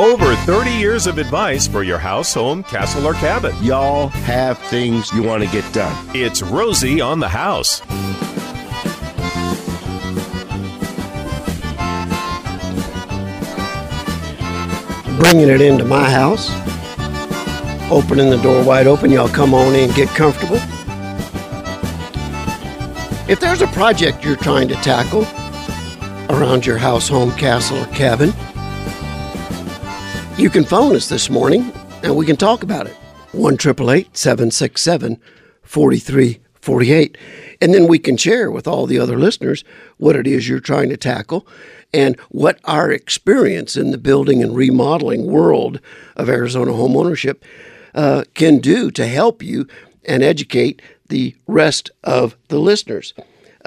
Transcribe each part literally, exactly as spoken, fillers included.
Over thirty years of advice for your house, home, castle, or cabin. Y'all have things you want to get done. It's Rosie on the House. Bringing it into my house. Opening the door wide open. Y'all come on in, get comfortable. If there's a project you're trying to tackle around your house, home, castle, or cabin, you can phone us this morning and we can talk about it. one triple eight, seven six seven, four three four eight. And then we can share with all the other listeners what it is you're trying to tackle and what our experience in the building and remodeling world of Arizona homeownership uh, can do to help you and educate the rest of the listeners.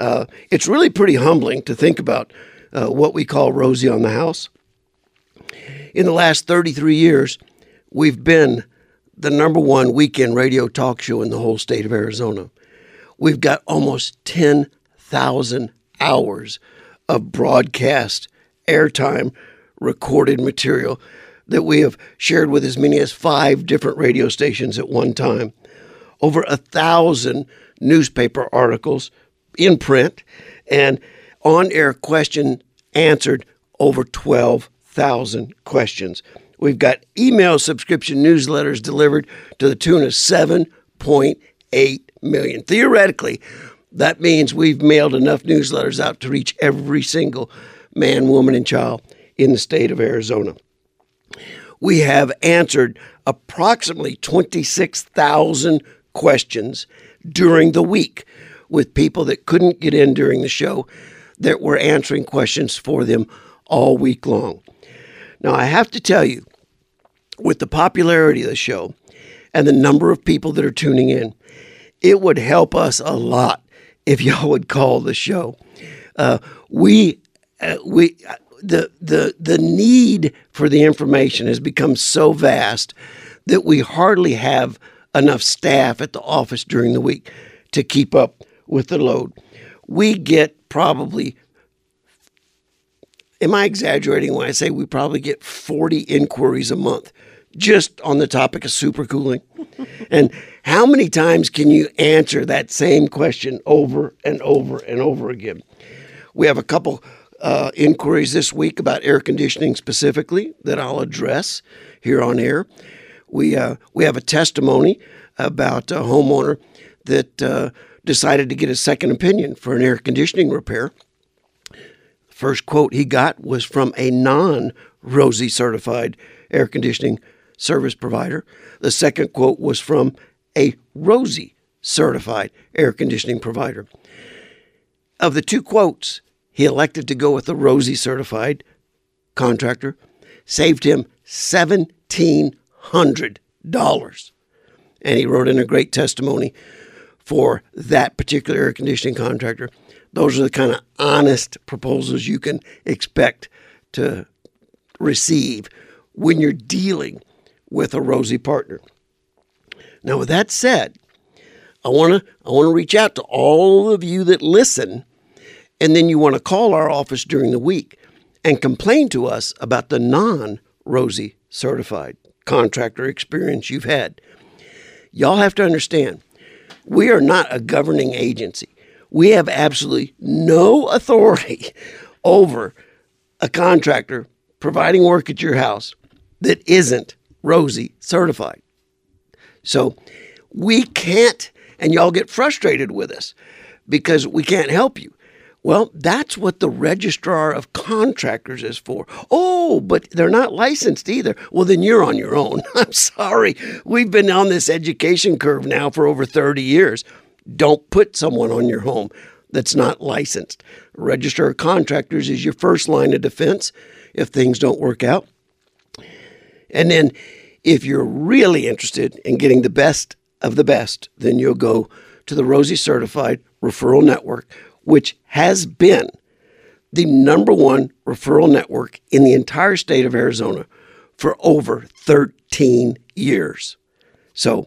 Uh, it's really pretty humbling to think about uh, what we call Rosie on the House. In the last thirty-three years, we've been the number one weekend radio talk show in the whole state of Arizona. We've got almost ten thousand hours of broadcast airtime, recorded material that we have shared with as many as five different radio stations at one time. Over a thousand newspaper articles in print and on-air question answered over twelve thousand questions. We've got email subscription newsletters delivered to the tune of seven point eight million. Theoretically, that means we've mailed enough newsletters out to reach every single man, woman, and child in the state of Arizona. We have answered approximately twenty-six thousand questions during the week with people that couldn't get in during the show that were answering questions for them all week long. Now, I have to tell you, with the popularity of the show and the number of people that are tuning in, it would help us a lot if y'all would call the show. Uh, we uh, we the the the need for the information has become so vast that we hardly have enough staff at the office during the week to keep up with the load. We get probably, am I exaggerating when I say we probably get forty inquiries a month just on the topic of supercooling? And how many times can you answer that same question over and over and over again? We have a couple uh, inquiries this week about air conditioning specifically that I'll address here on air. We uh, we have a testimony about a homeowner that uh, decided to get a second opinion for an air conditioning repair. First quote he got was from a non-Rosie certified air conditioning service provider. The second quote was from a Rosie certified air conditioning provider. Of the two quotes, he elected to go with the Rosie certified contractor, saved him seventeen hundred dollars. And he wrote in a great testimony for that particular air conditioning contractor. Those are the kind of honest proposals you can expect to receive when you're dealing with a Rosie partner. Now, with that said, I want to I want to reach out to all of you that listen, and then you want to call our office during the week and complain to us about the non-Rosie certified contractor experience you've had. Y'all have to understand, we are not a governing agency. We have absolutely no authority over a contractor providing work at your house that isn't Rosie certified. So we can't, and y'all get frustrated with us because we can't help you. Well, that's what the registrar of contractors is for. Oh, but they're not licensed either. Well, then you're on your own. I'm sorry. We've been on this education curve now for over thirty years. Don't put someone on your home that's not licensed. Registrar of contractors is your first line of defense if things don't work out. And then if you're really interested in getting the best of the best, then you'll go to the Rosie Certified Referral Network, which has been the number one referral network in the entire state of Arizona for over thirteen years. So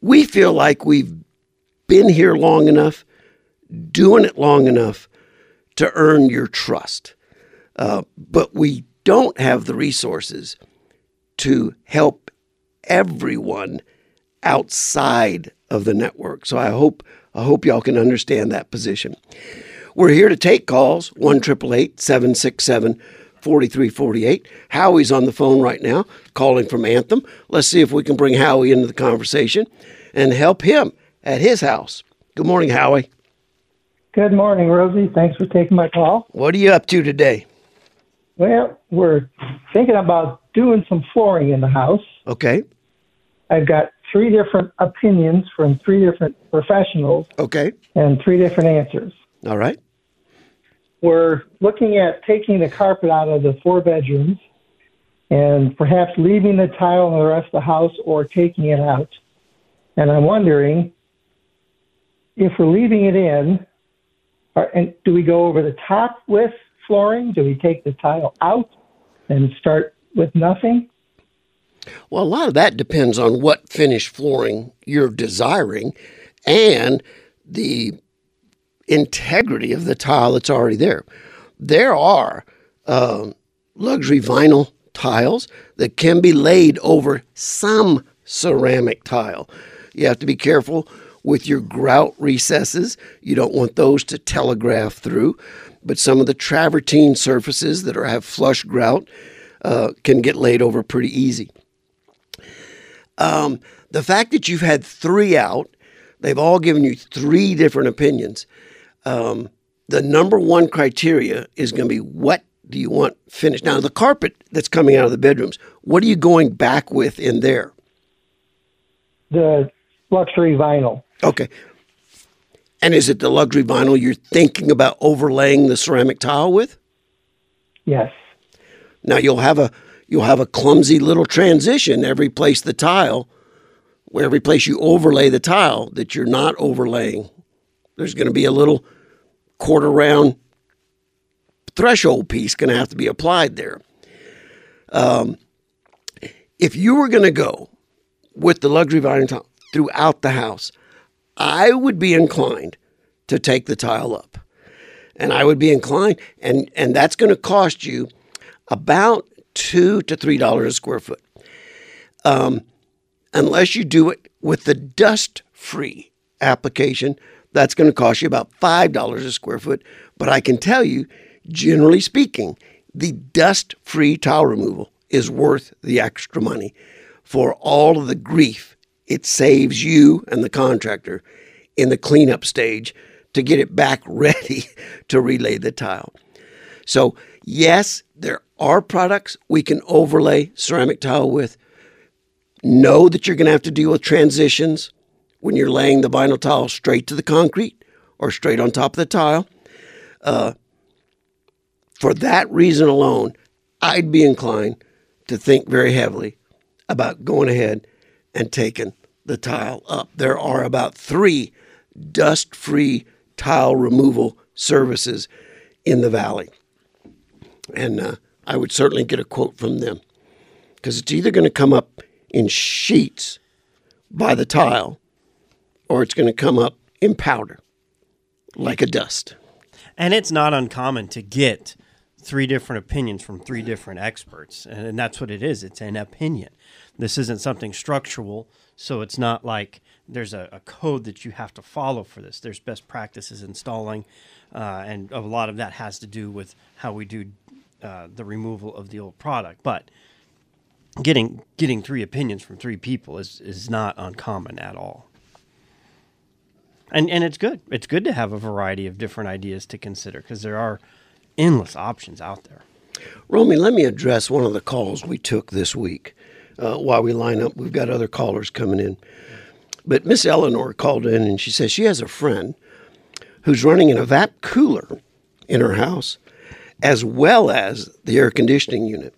we feel like we've been here long enough, doing it long enough to earn your trust. Uh, but we don't have the resources to help everyone outside of the network. So I hope I hope y'all can understand that position. We're here to take calls, one eight eight eight, seven six seven, four three four eight. Howie's on the phone right now, calling from Anthem. Let's see if we can bring Howie into the conversation and help him at his house. Good morning, Howie. Good morning, Rosie. Thanks for taking my call. What are you up to today? Well, we're thinking about doing some flooring in the house. Okay. I've got three different opinions from three different professionals. Okay. And three different answers. All right. We're looking at taking the carpet out of the four bedrooms and perhaps leaving the tile in the rest of the house or taking it out. And I'm wondering, if we're leaving it in, are, and do we go over the top with flooring? Do we take the tile out and start with nothing? Well, a lot of that depends on what finished flooring you're desiring and the integrity of the tile that's already there. There are um, luxury vinyl tiles that can be laid over some ceramic tile. You have to be careful with your grout recesses. You don't want those to telegraph through, but some of the travertine surfaces that are, have flush grout uh, can get laid over pretty easy. Um, the fact that you've had three out, they've all given you three different opinions. Um, the number one criteria is going to be, what do you want finished? Now, the carpet that's coming out of the bedrooms, what are you going back with in there? The luxury vinyl. Okay. And is it the luxury vinyl you're thinking about overlaying the ceramic tile with? Yes. Now, you'll have a You'll have a clumsy little transition every place the tile, where every place you overlay the tile that you're not overlaying. There's going to be a little quarter round threshold piece going to have to be applied there. Um, if you were going to go with the luxury vinyl tile throughout the house, I would be inclined to take the tile up. And I would be inclined, and, and that's going to cost you about two to three dollars a square foot, um, unless you do it with the dust-free application. That's going to cost you about five dollars a square foot. But I can tell you, generally speaking, the dust-free tile removal is worth the extra money for all of the grief it saves you and the contractor in the cleanup stage to get it back ready to relay the tile. So yes, there are products we can overlay ceramic tile with. Know that you're going to have to deal with transitions when you're laying the vinyl tile straight to the concrete or straight on top of the tile. Uh, for that reason alone, I'd be inclined to think very heavily about going ahead and taking the tile up. There are about three dust-free tile removal services in the valley. And uh, I would certainly get a quote from them, because it's either going to come up in sheets by the tile, or it's going to come up in powder like a dust. And it's not uncommon to get three different opinions from three different experts. And that's what it is. It's an opinion. This isn't something structural. So it's not like there's a, a code that you have to follow for this. There's best practices installing. Uh, and a lot of that has to do with how we do uh, the removal of the old product. But getting getting three opinions from three people is, is not uncommon at all. And and it's good. It's good to have a variety of different ideas to consider, because there are endless options out there. Romy, let me address one of the calls we took this week. Uh, while we line up, we've got other callers coming in. But Miss Eleanor called in, and she says she has a friend who's running an evap cooler in her house, as well as the air conditioning unit.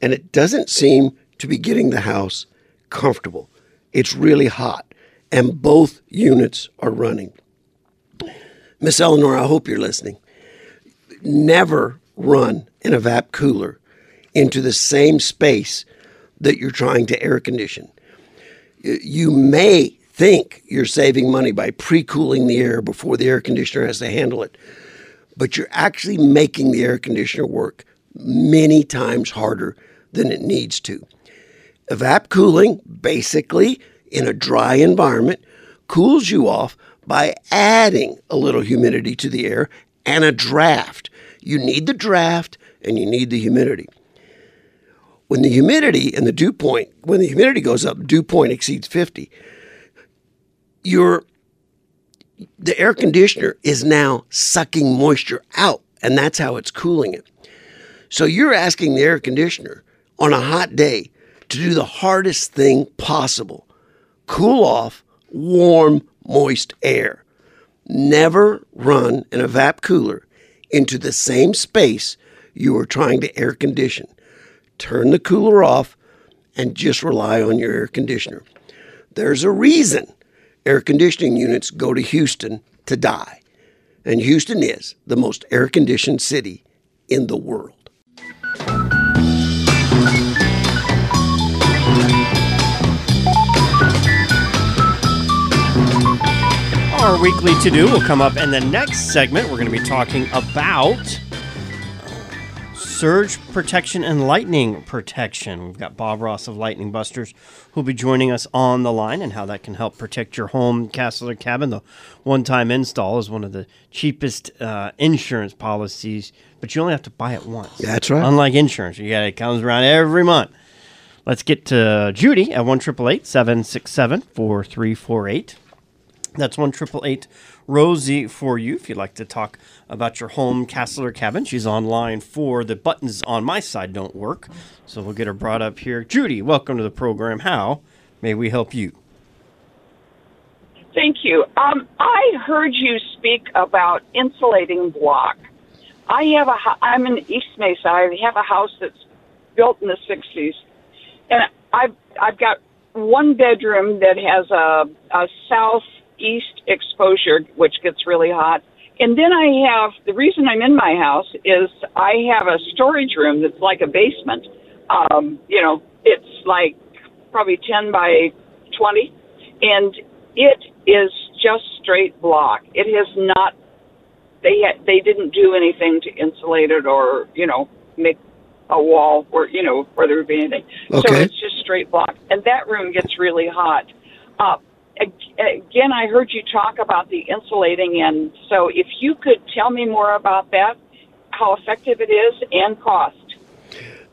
And it doesn't seem to be getting the house comfortable. It's really hot, and both units are running. Miss Eleanor, I hope you're listening. Never run an evap cooler into the same space that you're trying to air condition. You may think you're saving money by pre-cooling the air before the air conditioner has to handle it, but you're actually making the air conditioner work many times harder than it needs to. Evap cooling, basically, in a dry environment, cools you off by adding a little humidity to the air and a draft. You need the draft and you need the humidity. When the humidity and the dew point, when the humidity goes up, dew point exceeds fifty, your the air conditioner is now sucking moisture out, and that's how it's cooling it. So you're asking the air conditioner on a hot day to do the hardest thing possible. Cool off warm, moist air. Never run an evap cooler into the same space you are trying to air condition. Turn the cooler off and just rely on your air conditioner. There's a reason air conditioning units go to Houston to die. And Houston is the most air-conditioned city in the world. Our weekly to-do will come up in the next segment. We're going to be talking about surge protection and lightning protection. We've got Bob Ross of Lightning Busters who'll be joining us on the line and how that can help protect your home, castle, or cabin. The one-time install is one of the cheapest uh, insurance policies, but you only have to buy it once. That's right. Unlike insurance, you got it comes around every month. Let's get to Judy at one eight eight eight, seven six seven, four three four eight. That's one eight eight eight Rosie for you if you'd like to talk about your home, castle, or cabin. She's online for the buttons on my side don't work, so we'll get her brought up here. Judy, welcome to the program. How may we help you? Thank you. Um, I heard you speak about insulating block. I have a, I'm in East Mesa. I have a house that's built in the sixties, and I've I've got one bedroom that has a a south east exposure, which gets really hot. And then I have, the reason I'm in my house is I have a storage room that's like a basement. Um, you know, it's like probably ten by twenty. And it is just straight block. It has not, they they didn't do anything to insulate it or, you know, make a wall where, you know, where there would be anything. Okay. So it's just straight block. And that room gets really hot. Uh, Again, I heard you talk about the insulating, and so if you could tell me more about that, how effective it is, and cost.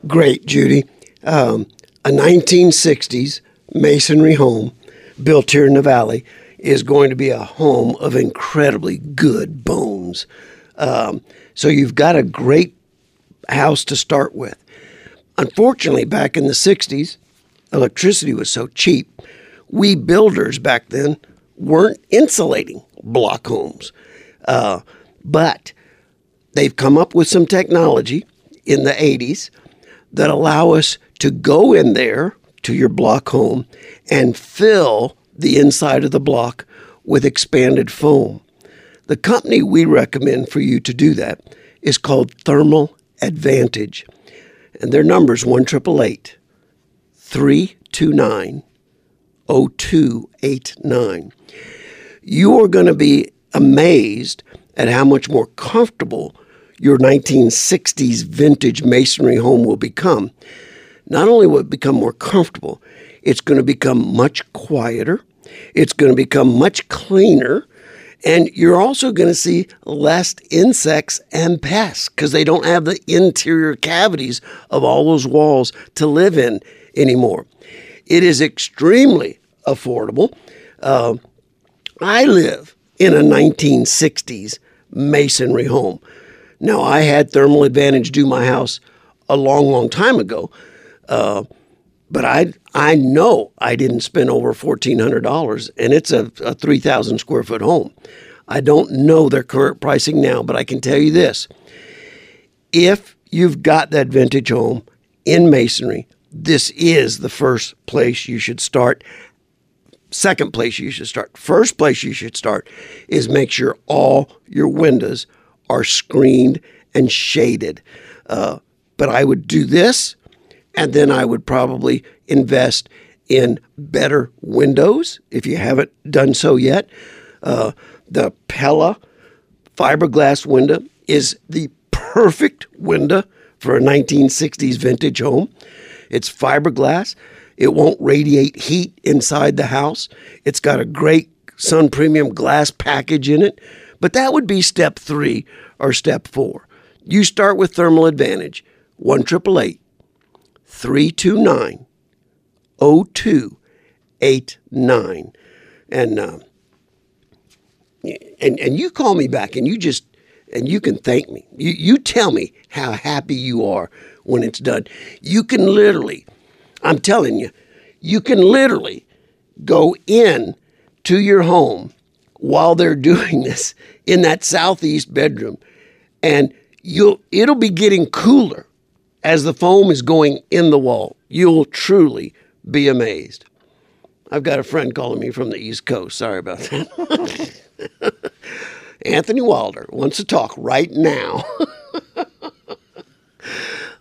Great, Judy. Um, a nineteen sixties masonry home built here in the valley is going to be a home of incredibly good bones. Um, so you've got a great house to start with. Unfortunately, back in the sixties, electricity was so cheap. We builders back then weren't insulating block homes, uh, but they've come up with some technology in the eighties that allow us to go in there to your block home and fill the inside of the block with expanded foam. The company we recommend for you to do that is called Thermal Advantage, and their number is one eight eight eight, three two nine, oh two eight nine. You are going to be amazed at how much more comfortable your nineteen sixties vintage masonry home will become. Not only will it become more comfortable, it's going to become much quieter, it's going to become much cleaner, and you're also going to see less insects and pests because they don't have the interior cavities of all those walls to live in anymore. It is extremely affordable. Uh, I live in a nineteen sixties masonry home. Now, I had Thermal Advantage do my house a long, long time ago, uh, but I I know I didn't spend over fourteen hundred dollars, and it's a, a three thousand square foot home. I don't know their current pricing now, but I can tell you this. If you've got that vintage home in masonry, this is the first place you should start. Second place you should start. First place you should start is make sure all your windows are screened and shaded. Uh, but I would do this, and then I would probably invest in better windows if you haven't done so yet. Uh, the Pella fiberglass window is the perfect window for a nineteen sixties vintage home. It's fiberglass. It won't radiate heat inside the house. It's got a great Sun Premium glass package in it. But that would be step three or step four. You start with Thermal Advantage, one triple eight, three two nine, oh two eight nine. And, uh, and, and you call me back and you just, and you can thank me. You, you tell me how happy you are when it's done. You can literally, I'm telling you, you can literally go in to your home while they're doing this in that southeast bedroom, and you'll it'll be getting cooler as the foam is going in the wall. You'll truly be amazed. I've got a friend calling me from the East Coast. Sorry about that. Anthony Wilder wants to talk right now.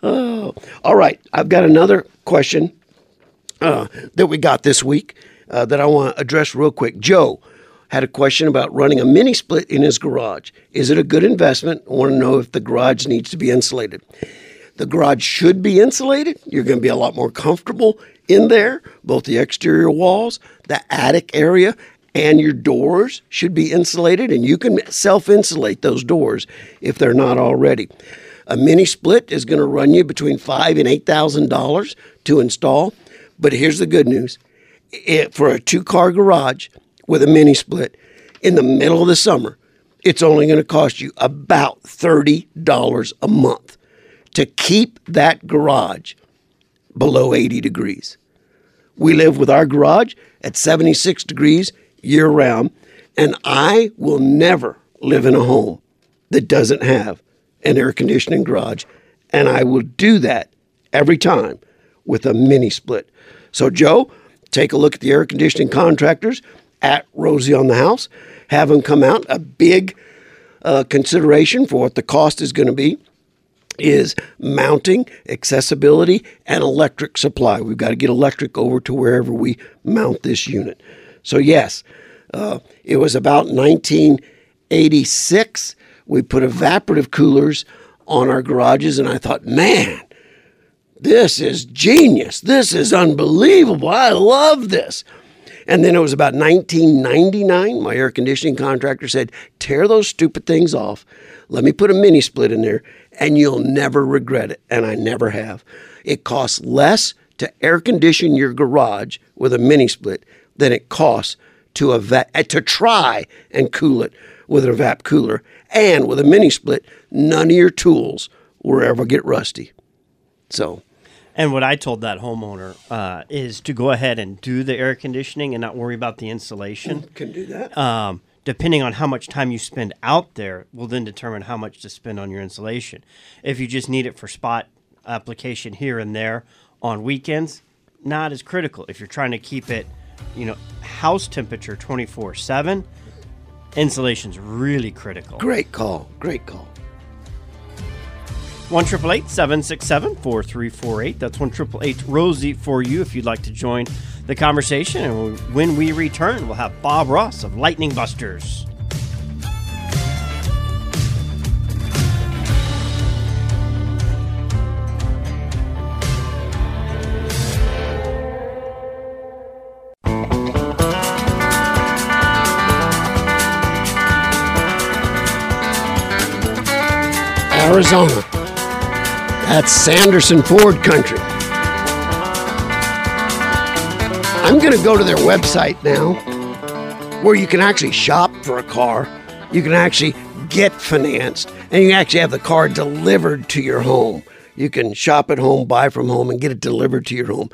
Oh, all right. I've got another question uh, that we got this week uh, that I want to address real quick. Joe had a question about running a mini split in his garage. Is it a good investment? I want to know if the garage needs to be insulated. The garage should be insulated. You're going to be a lot more comfortable in there. Both the exterior walls, the attic area, and your doors should be insulated, and you can self-insulate those doors if they're not already. A mini split is going to run you between five thousand dollars and eight thousand dollars to install. But here's the good news. It, for a two-car garage with a mini split in the middle of the summer, it's only going to cost you about thirty dollars a month to keep that garage below eighty degrees. We live with our garage at seventy-six degrees year-round, and I will never live in a home that doesn't have an air conditioning garage, and I will do that every time with a mini split. So, Joe, take a look at the air conditioning contractors at Rosie on the House. Have them come out. A big uh, consideration for what the cost is going to be is mounting, accessibility, and electric supply. We've got to get electric over to wherever we mount this unit. So, yes, uh, it was about nineteen eighty-six. We put evaporative coolers on our garages, and I thought, man, this is genius. This is unbelievable. I love this. And then it was about nineteen ninety-nine. My air conditioning contractor said, tear those stupid things off. Let me put a mini split in there, and you'll never regret it. And I never have. It costs less to air condition your garage with a mini split than it costs to eva- to try and cool it with an evap cooler. And with a mini split, none of your tools will ever get rusty. So, and what I told that homeowner uh, is to go ahead and do the air conditioning and not worry about the insulation. Can do that. Um, depending on how much time you spend out there will then determine how much to spend on your insulation. If you just need it for spot application here and there on weekends, not as critical. If you're trying to keep it, you know, house temperature twenty-four seven, insulation's really critical. Great call. Great call. one triple eight, seven six seven, four three four eight. That's one triple eight, Rosie for you if you'd like to join the conversation. And when we return, we'll have Bob Ross of Lightning Busters. Arizona. That's Sanderson Ford country. I'm going to go to their website now where you can actually shop for a car. You can actually get financed, and you can actually have the car delivered to your home. You can shop at home, buy from home, and get it delivered to your home.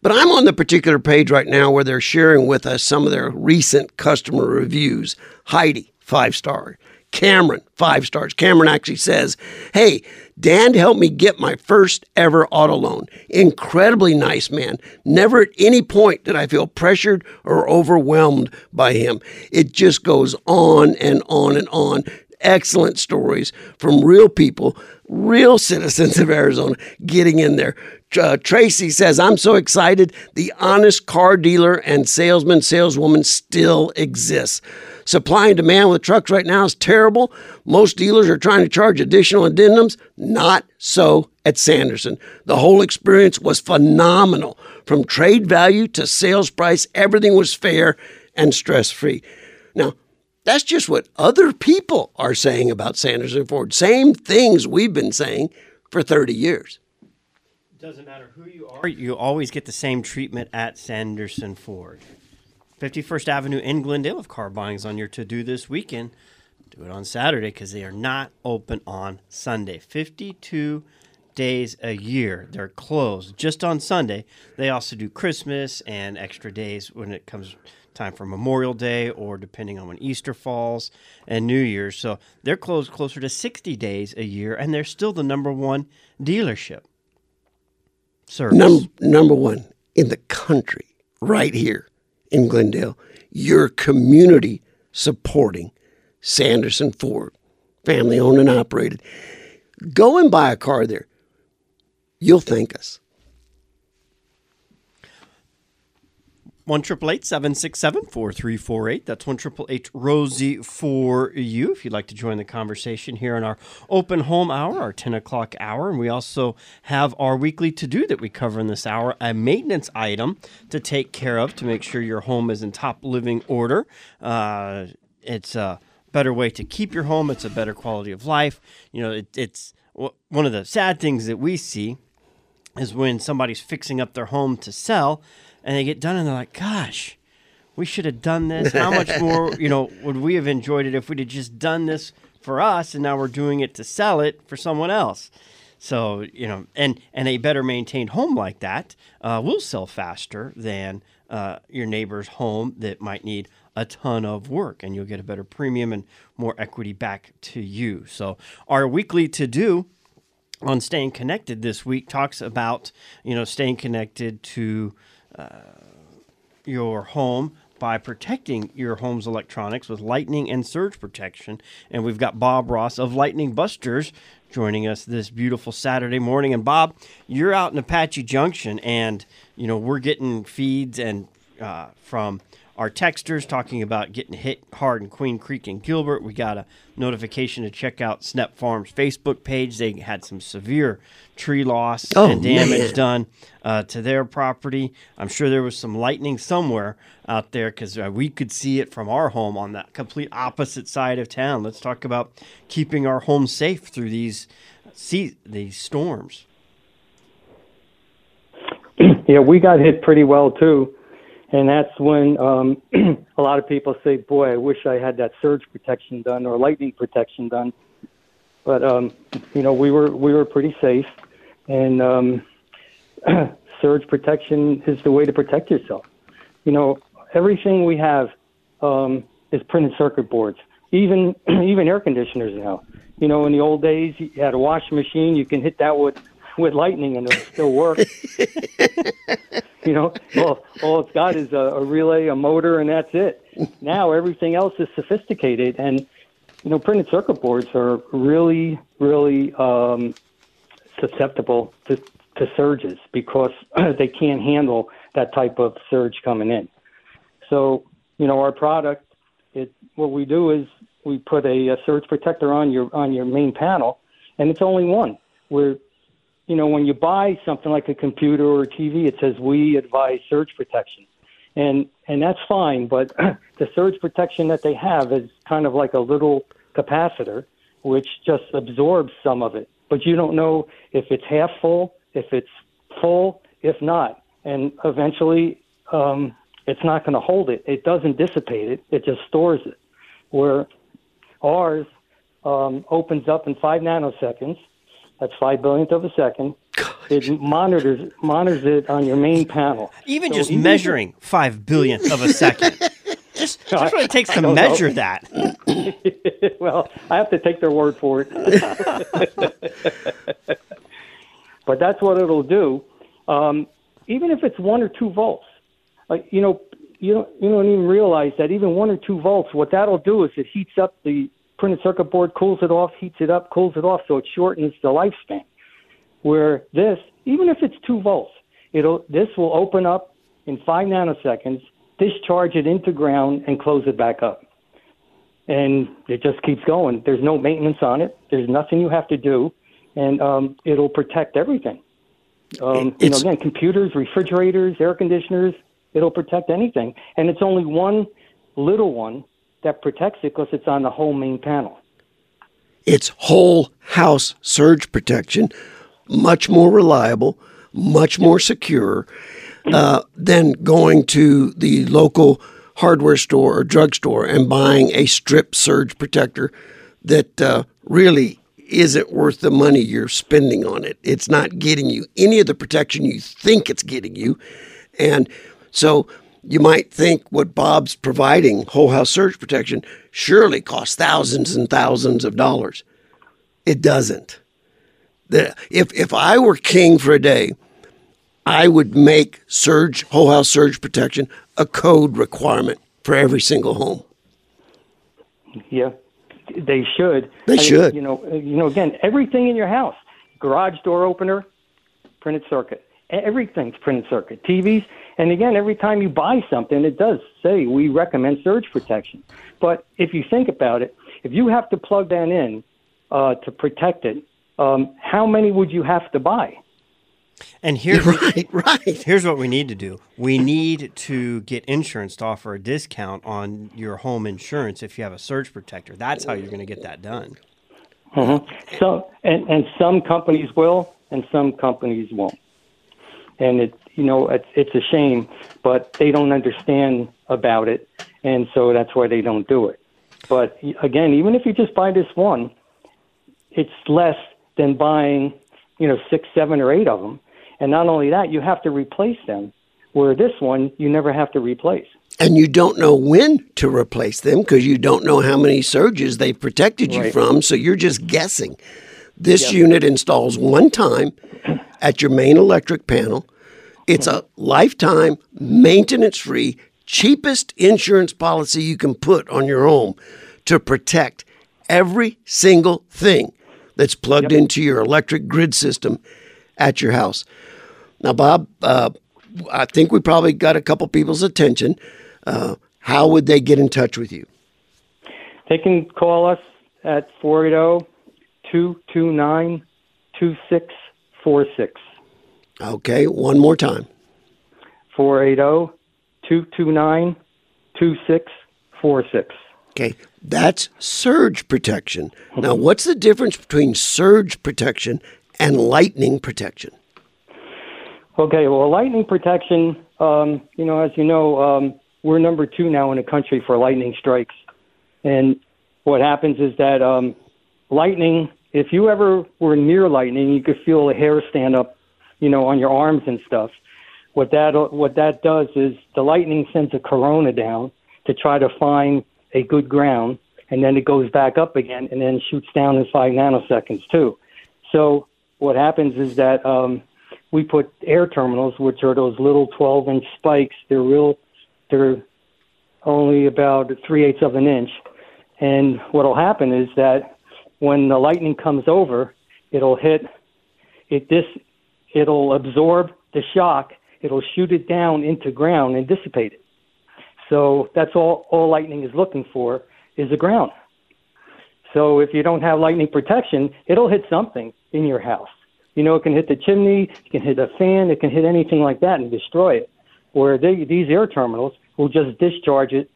But I'm on the particular page right now where they're sharing with us some of their recent customer reviews. Heidi, five-star. Cameron, five stars. Cameron actually says, hey, Dan helped me get my first ever auto loan. Incredibly nice man. Never at any point did I feel pressured or overwhelmed by him. It just goes on and on and on. Excellent stories from real people real citizens of Arizona getting in there. Uh, Tracy says, I'm so excited. The honest car dealer and salesman, saleswoman still exists. Supply and demand with trucks right now is terrible. Most dealers are trying to charge additional addendums. Not so at Sanderson. The whole experience was phenomenal. From trade value to sales price, everything was fair and stress-free. Now, that's just what other people are saying about Sanderson Ford. Same things we've been saying for thirty years. It doesn't matter who you are. You always get the same treatment at Sanderson Ford. fifty-first Avenue in Glendale, if car buying is on your to-do this weekend, do it on Saturday because they are not open on Sunday. fifty-two days a year. They're closed just on Sunday. They also do Christmas and extra days when it comes time for Memorial Day or depending on when Easter falls and New Year's. So they're closed closer to sixty days a year, and they're still the number one dealership service. Num- number one in the country right here in Glendale. Your community supporting Sanderson Ford, family owned and operated. Go and buy a car there. You'll thank us. one eight eight eight, seven six seven, four three four eight. That's one eight eight eight, R O S I E for you. If you'd like to join the conversation here in our open home hour, our ten o'clock hour, and we also have our weekly to-do that we cover in this hour, a maintenance item to take care of to make sure your home is in top living order. Uh, it's a better way to keep your home. It's a better quality of life. You know, it, it's one of the sad things that we see is when somebody's fixing up their home to sell, and they get done, and they're like, gosh, we should have done this. How much more, you know, would we have enjoyed it if we'd have just done this for us, and now we're doing it to sell it for someone else. So, you know, and, and a better maintained home like that uh, will sell faster than uh, your neighbor's home that might need a ton of work, and you'll get a better premium and more equity back to you. So our weekly to-do on Staying Connected this week talks about, you know, staying connected to Uh, your home by protecting your home's electronics with lightning and surge protection. And we've got Bob Ross of Lightning Busters joining us this beautiful Saturday morning. And Bob, you're out in Apache Junction, and you know we're getting feeds and uh, from our texters talking about getting hit hard in Queen Creek and Gilbert. We got a notification to check out Snep Farms' Facebook page. They had some severe tree loss oh, and damage man. done uh, to their property. I'm sure there was some lightning somewhere out there because uh, we could see it from our home on the complete opposite side of town. Let's talk about keeping our home safe through these se- these storms. Yeah, we got hit pretty well, too. And that's when um, a lot of people say, boy, I wish I had that surge protection done or lightning protection done. But, um, you know, we were we were pretty safe. And um, surge protection is the way to protect yourself. You know, everything we have um, is printed circuit boards, even even air conditioners now. You know, in the old days, you had a washing machine. You can hit that with with lightning and it'll still work. You know, well, all it's got is a, a relay, a motor, and that's it. Now everything else is sophisticated, and you know, printed circuit boards are really, really um, susceptible to, to surges because they can't handle that type of surge coming in. So, you know, our product, it what we do is we put a, a surge protector on your on your main panel, and it's only one. We're You know, when you buy something like a computer or a T V, it says we advise surge protection, and and that's fine. But the surge protection that they have is kind of like a little capacitor, which just absorbs some of it. But you don't know if it's half full, if it's full, if not, and eventually um, it's not going to hold it. It doesn't dissipate it; it just stores it. Where ours um, opens up in five nanoseconds. That's five billionth of a second. Gosh. It monitors monitors it on your main panel. Even so just even measuring if... five billionth of a second. just just what it takes to measure know. that. Well, I have to take their word for it. But that's what it'll do. Um, even if it's one or two volts, like you know, you don't you don't even realize that even one or two volts. What that'll do is it heats up the printed circuit board cools it off, heats it up, cools it off, so it shortens the lifespan. Where this, even if it's two volts, it'll this will open up in five nanoseconds, discharge it into ground, and close it back up. And it just keeps going. There's no maintenance on it. There's nothing you have to do, and um, it'll protect everything. Um, you know, again, computers, refrigerators, air conditioners, it'll protect anything. And it's only one little one that protects it because it's on the whole main panel. It's whole house surge protection, much more reliable, much more secure uh, than going to the local hardware store or drugstore and buying a strip surge protector that uh, really isn't worth the money you're spending on it. It's not getting you any of the protection you think it's getting you. And so you might think what Bob's providing, whole house surge protection, surely costs thousands and thousands of dollars. It doesn't. The, if, if I were king for a day, I would make surge, whole house surge protection a code requirement for every single home. Yeah, they should. They I should. Mean, you know, you know. Again, everything in your house, garage door opener, printed circuit. Everything's printed circuit. T Vs. And again, every time you buy something, it does say we recommend surge protection. But if you think about it, if you have to plug that in uh, to protect it, um, how many would you have to buy? And here's, right, right. here's what we need to do. We need to get insurance to offer a discount on your home insurance if you have a surge protector. That's how you're going to get that done. Uh-huh. So, and, and some companies will and some companies won't. And, it, you know, it's, it's a shame, but they don't understand about it, and so that's why they don't do it. But, again, even if you just buy this one, it's less than buying, you know, six, seven, or eight of them. And not only that, you have to replace them, where this one you never have to replace. And you don't know when to replace them because you don't know how many surges they've protected you right. from, so you're just guessing. This yep. unit installs one time at your main electric panel. It's a lifetime, maintenance-free, cheapest insurance policy you can put on your home to protect every single thing that's plugged yep. into your electric grid system at your house. Now, Bob, uh, I think we probably got a couple people's attention. Uh, how would they get in touch with you? They can call us at four eight zero, two two nine, two six four six. Okay, one more time. four eight zero, two two nine, two six four six. Okay, that's surge protection. Now, what's the difference between surge protection and lightning protection? Okay, well, lightning protection, um, you know, as you know, um, we're number two now in the country for lightning strikes. And what happens is that um, lightning, if you ever were near lightning, you could feel the hair stand up, you know, on your arms and stuff. What that what that does is the lightning sends a corona down to try to find a good ground, and then it goes back up again and then shoots down in five nanoseconds too. So what happens is that um, we put air terminals, which are those little twelve-inch spikes. They're real. They're only about three-eighths of an inch. And what will happen is that when the lightning comes over, it'll hit it. This it'll absorb the shock. It'll shoot it down into ground and dissipate it. So that's all, all lightning is looking for is the ground. So if you don't have lightning protection, it'll hit something in your house. You know, it can hit the chimney, it can hit a fan, it can hit anything like that and destroy it. Where they, these air terminals will just discharge it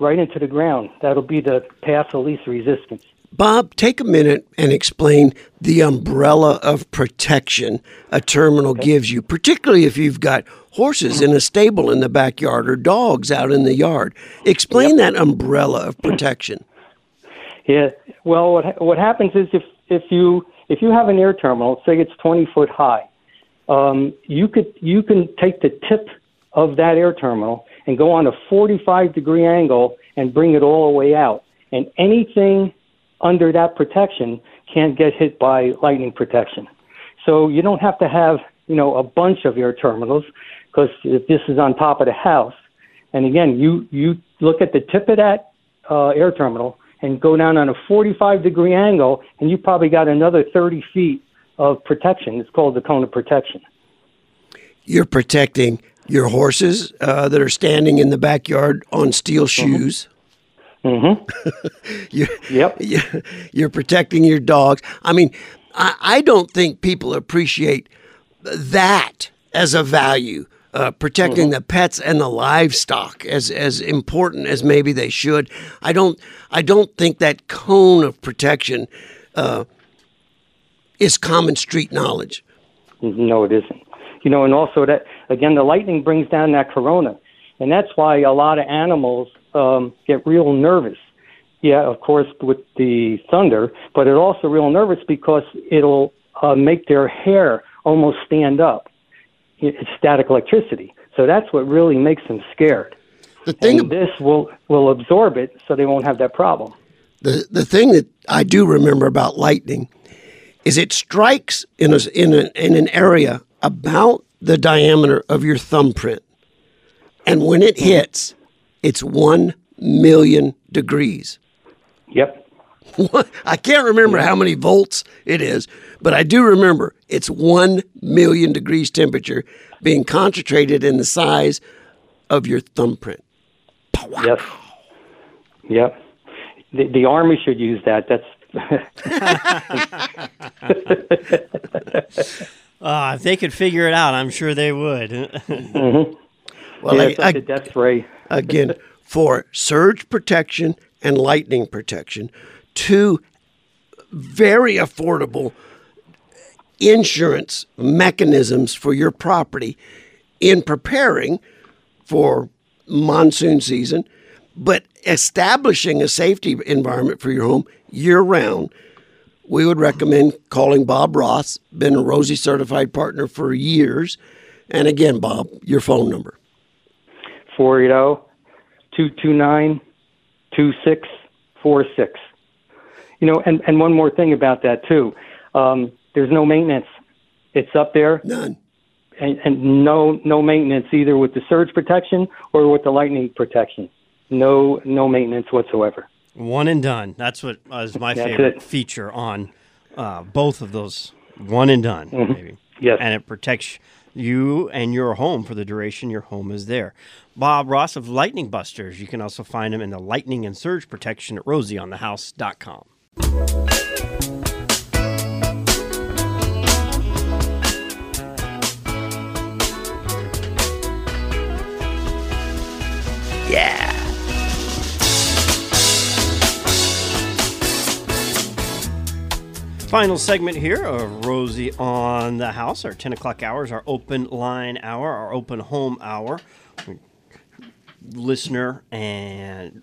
right into the ground. That'll be the path of least resistance. Bob, take a minute and explain the umbrella of protection a terminal okay. gives you, particularly if you've got horses in a stable in the backyard or dogs out in the yard. Explain yep. that umbrella of protection. Yeah. Well, what what happens is if, if you if you have an air terminal, say it's twenty foot high, um, you could you can take the tip of that air terminal and go on a forty-five degree angle and bring it all the way out. And anything under that protection can't get hit by lightning protection. So you don't have to have you know a bunch of air terminals. Because if this is on top of the house, and again, you, you look at the tip of that uh, air terminal and go down on a forty-five degree angle, and you probably got another thirty feet of protection. It's called the cone of protection. You're protecting your horses uh, that are standing in the backyard on steel shoes. Mm-hmm. Mm-hmm. you're, yep. You're, you're protecting your dogs. I mean, I, I don't think people appreciate that as a value, uh, protecting mm-hmm. the pets and the livestock as, as important as maybe they should. I don't, I don't think that cone of protection uh, is common street knowledge. No, it isn't. You know, and also that, again, the lightning brings down that corona. And that's why a lot of animals um, get real nervous. Yeah, of course, with the thunder, but they're also real nervous because it'll uh, make their hair almost stand up. It's static electricity. So that's what really makes them scared. The thing and this will, will absorb it so they won't have that problem. The the thing that I do remember about lightning is it strikes in a, in, a, in an area about the diameter of your thumbprint. And when it hits, it's one million degrees. Yep. I can't remember how many volts it is, but I do remember it's one million degrees temperature being concentrated in the size of your thumbprint. Wow. Yes. Yep. The, the Army should use that. That's... Uh, if they could figure it out, I'm sure they would. Mm-hmm. Well, yeah, I, it's like I, a death ray. Again, for surge protection and lightning protection, two very affordable insurance mechanisms for your property in preparing for monsoon season, but establishing a safety environment for your home year-round. We would recommend calling Bob Ross, been a Rosie certified partner for years. And again, Bob, your phone number. four eight zero, two two nine, two six four six. You know, and, and one more thing about that, too. Um, there's no maintenance. It's up there. None. And, and no no maintenance either with the surge protection or with the lightning protection. No no maintenance whatsoever. One and done. That's what was my That's favorite it. feature on uh, both of those. One and done, mm-hmm. maybe. Yes. And it protects you and your home for the duration your home is there. Bob Ross of Lightning Busters. You can also find him in the lightning and surge protection at rosie on the house dot com. Yeah. Final segment here of Rosie on the House. Our ten o'clock hours, our open line hour, our open home hour. Listener and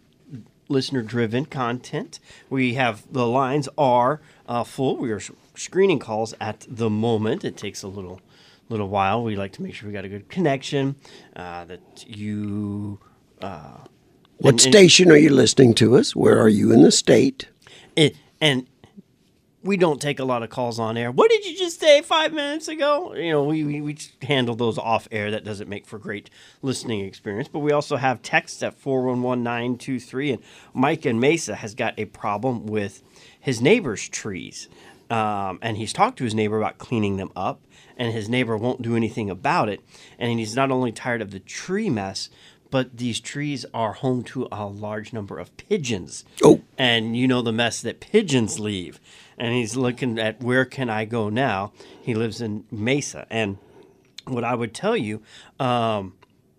listener-driven content. We have the lines are uh, full. We are screening calls at the moment. It takes a little, little while. We like to make sure we got a good connection. Uh, that you. Uh, what and, station and, are you listening to us? Where are you in the state? It, and. We don't take a lot of calls on air. What did you just say five minutes ago? You know, we, we, we handle those off air. That doesn't make for great listening experience. But we also have texts at four one one, nine two three. And Mike in Mesa has got a problem with his neighbor's trees. Um, and he's talked to his neighbor about cleaning them up. And his neighbor won't do anything about it. And he's not only tired of the tree mess, but these trees are home to a large number of pigeons. Oh. And you know the mess that pigeons leave. And he's looking at where can I go now? He lives in Mesa. And what I would tell you, um,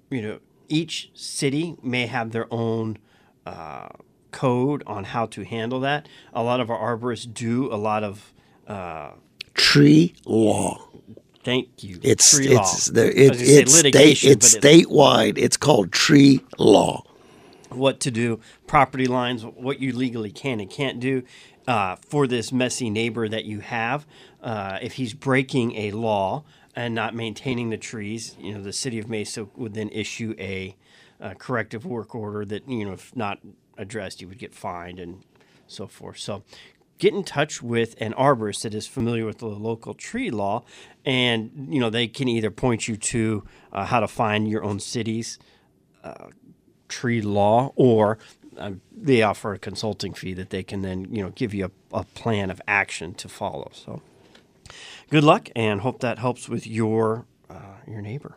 you know, each city may have their own uh, code on how to handle that. A lot of our arborists do a lot of... Uh, Tree law. Thank you. It's tree it's law. The, it, it's, state, it's it, statewide. It's called tree law. What to do, property lines, what you legally can and can't do uh, for this messy neighbor that you have. Uh, if he's breaking a law and not maintaining the trees, you know, the city of Mesa would then issue a, a corrective work order that, you know, if not addressed, you would get fined and so forth. So. Get in touch with an arborist that is familiar with the local tree law, and you know they can either point you to uh, how to find your own city's uh, tree law, or I'm, they offer a consulting fee that they can then, you know, give you a, a plan of action to follow. So good luck, and hope that helps with your uh, your neighbor.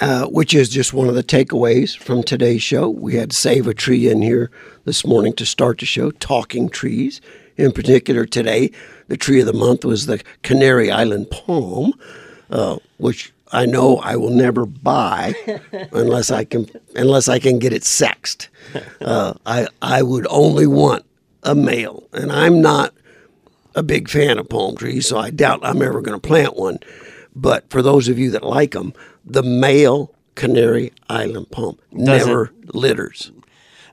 Uh, which is just one of the takeaways from today's show. We had Save a Tree in here this morning to start the show, talking trees. In particular today, the tree of the month was the Canary Island palm, uh, which I know I will never buy unless I can unless I can get it sexed. Uh, I, I would only want a male, and I'm not a big fan of palm trees, so I doubt I'm ever going to plant one. But for those of you that like them, the male Canary Island palm Does never it? litters.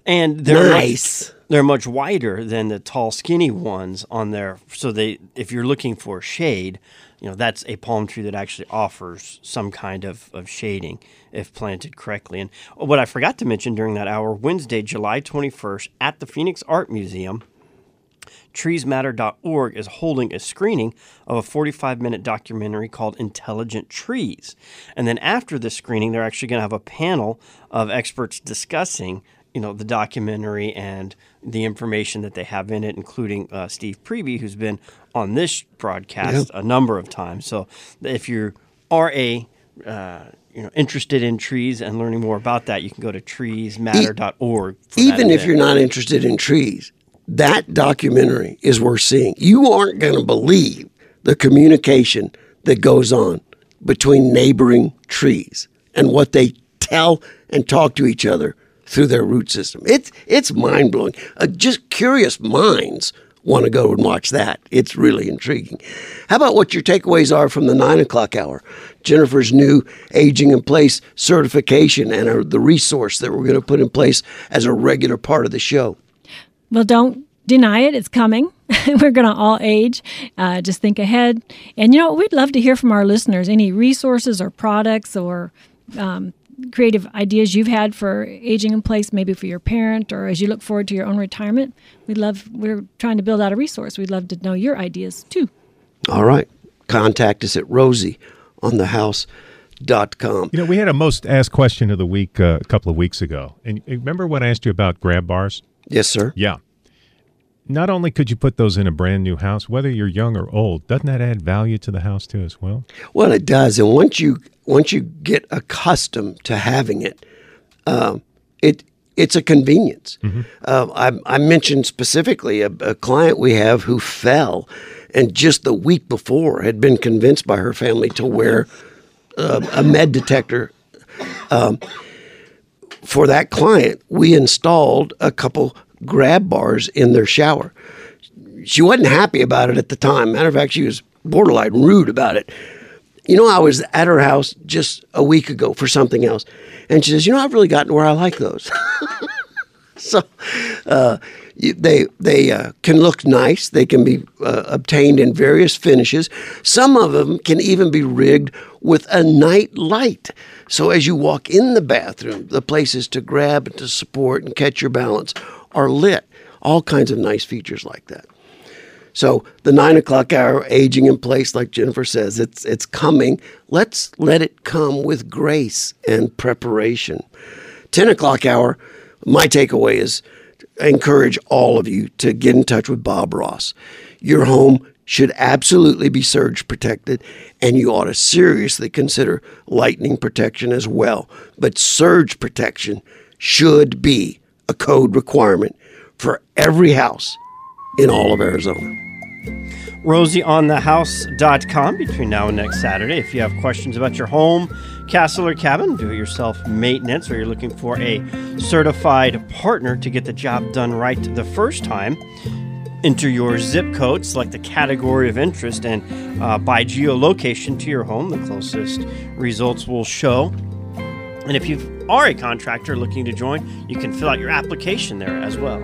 And they're nice. Much, they're much wider than the tall, skinny ones on there. So they, if you're looking for shade, you know, that's a palm tree that actually offers some kind of, of shading if planted correctly. And what I forgot to mention during that hour, Wednesday, July twenty-first, at the Phoenix Art Museum, Trees Matter dot org is holding a screening of a forty-five minute documentary called Intelligent Trees. And then after this screening, they're actually going to have a panel of experts discussing, you know, the documentary and the information that they have in it, including uh, Steve Prevey, who's been on this broadcast yeah. a number of times. So if you are a uh, you know, interested in trees and learning more about that, you can go to Trees Matter dot org. Even if you're not interested in trees, that documentary is worth seeing. You aren't going to believe the communication that goes on between neighboring trees and what they tell and talk to each other through their root system. It's it's mind-blowing. Uh, just curious minds want to go and watch that. It's really intriguing. How about what your takeaways are from the nine o'clock hour? Jennifer's new Aging in Place certification and uh, the resource that we're going to put in place as a regular part of the show. Well, don't deny it. It's coming. We're going to all age. Uh, just think ahead. And, you know, we'd love to hear from our listeners, any resources or products or um, creative ideas you've had for aging in place, maybe for your parent or as you look forward to your own retirement. We'd love, we're trying to build out a resource. We'd love to know your ideas, too. All right. Contact us at Rosie on the House. Dot com. You know, we had a most asked question of the week uh, a couple of weeks ago. And remember when I asked you about grab bars? Yes, sir. Yeah. Not only could you put those in a brand new house, whether you're young or old, doesn't that add value to the house too as well? Well, it does. And once you once you get accustomed to having it, um, it it's a convenience. Mm-hmm. Uh, I, I mentioned specifically a, a client we have who fell and just the week before had been convinced by her family to wear Uh, a med detector. Um, for that client, we installed a couple grab bars in their shower. She wasn't happy about it at the time. Matter of fact, she was borderline rude about it. You know, I was at her house just a week ago for something else. And she says, you know, I've really gotten where I like those. So uh, they they uh, can look nice. They can be uh, obtained in various finishes. Some of them can even be rigged with a night light. So as you walk in the bathroom, the places to grab and to support and catch your balance are lit. All kinds of nice features like that. So the nine o'clock hour, aging in place, like Jennifer says, it's it's coming. Let's let it come with grace and preparation. Ten o'clock hour. My takeaway is I encourage all of you to get in touch with Bob Ross. Your home should absolutely be surge protected, and you ought to seriously consider lightning protection as well. But surge protection should be a code requirement for every house in all of Arizona. Rosie on the House dot com between now and next Saturday. If you have questions about your home, castle, or cabin, do-it-yourself maintenance, or you're looking for a certified partner to get the job done right the first time, enter your zip code, select the category of interest, and uh, by geolocation to your home, the closest results will show. And if you are a contractor looking to join, you can fill out your application there as well.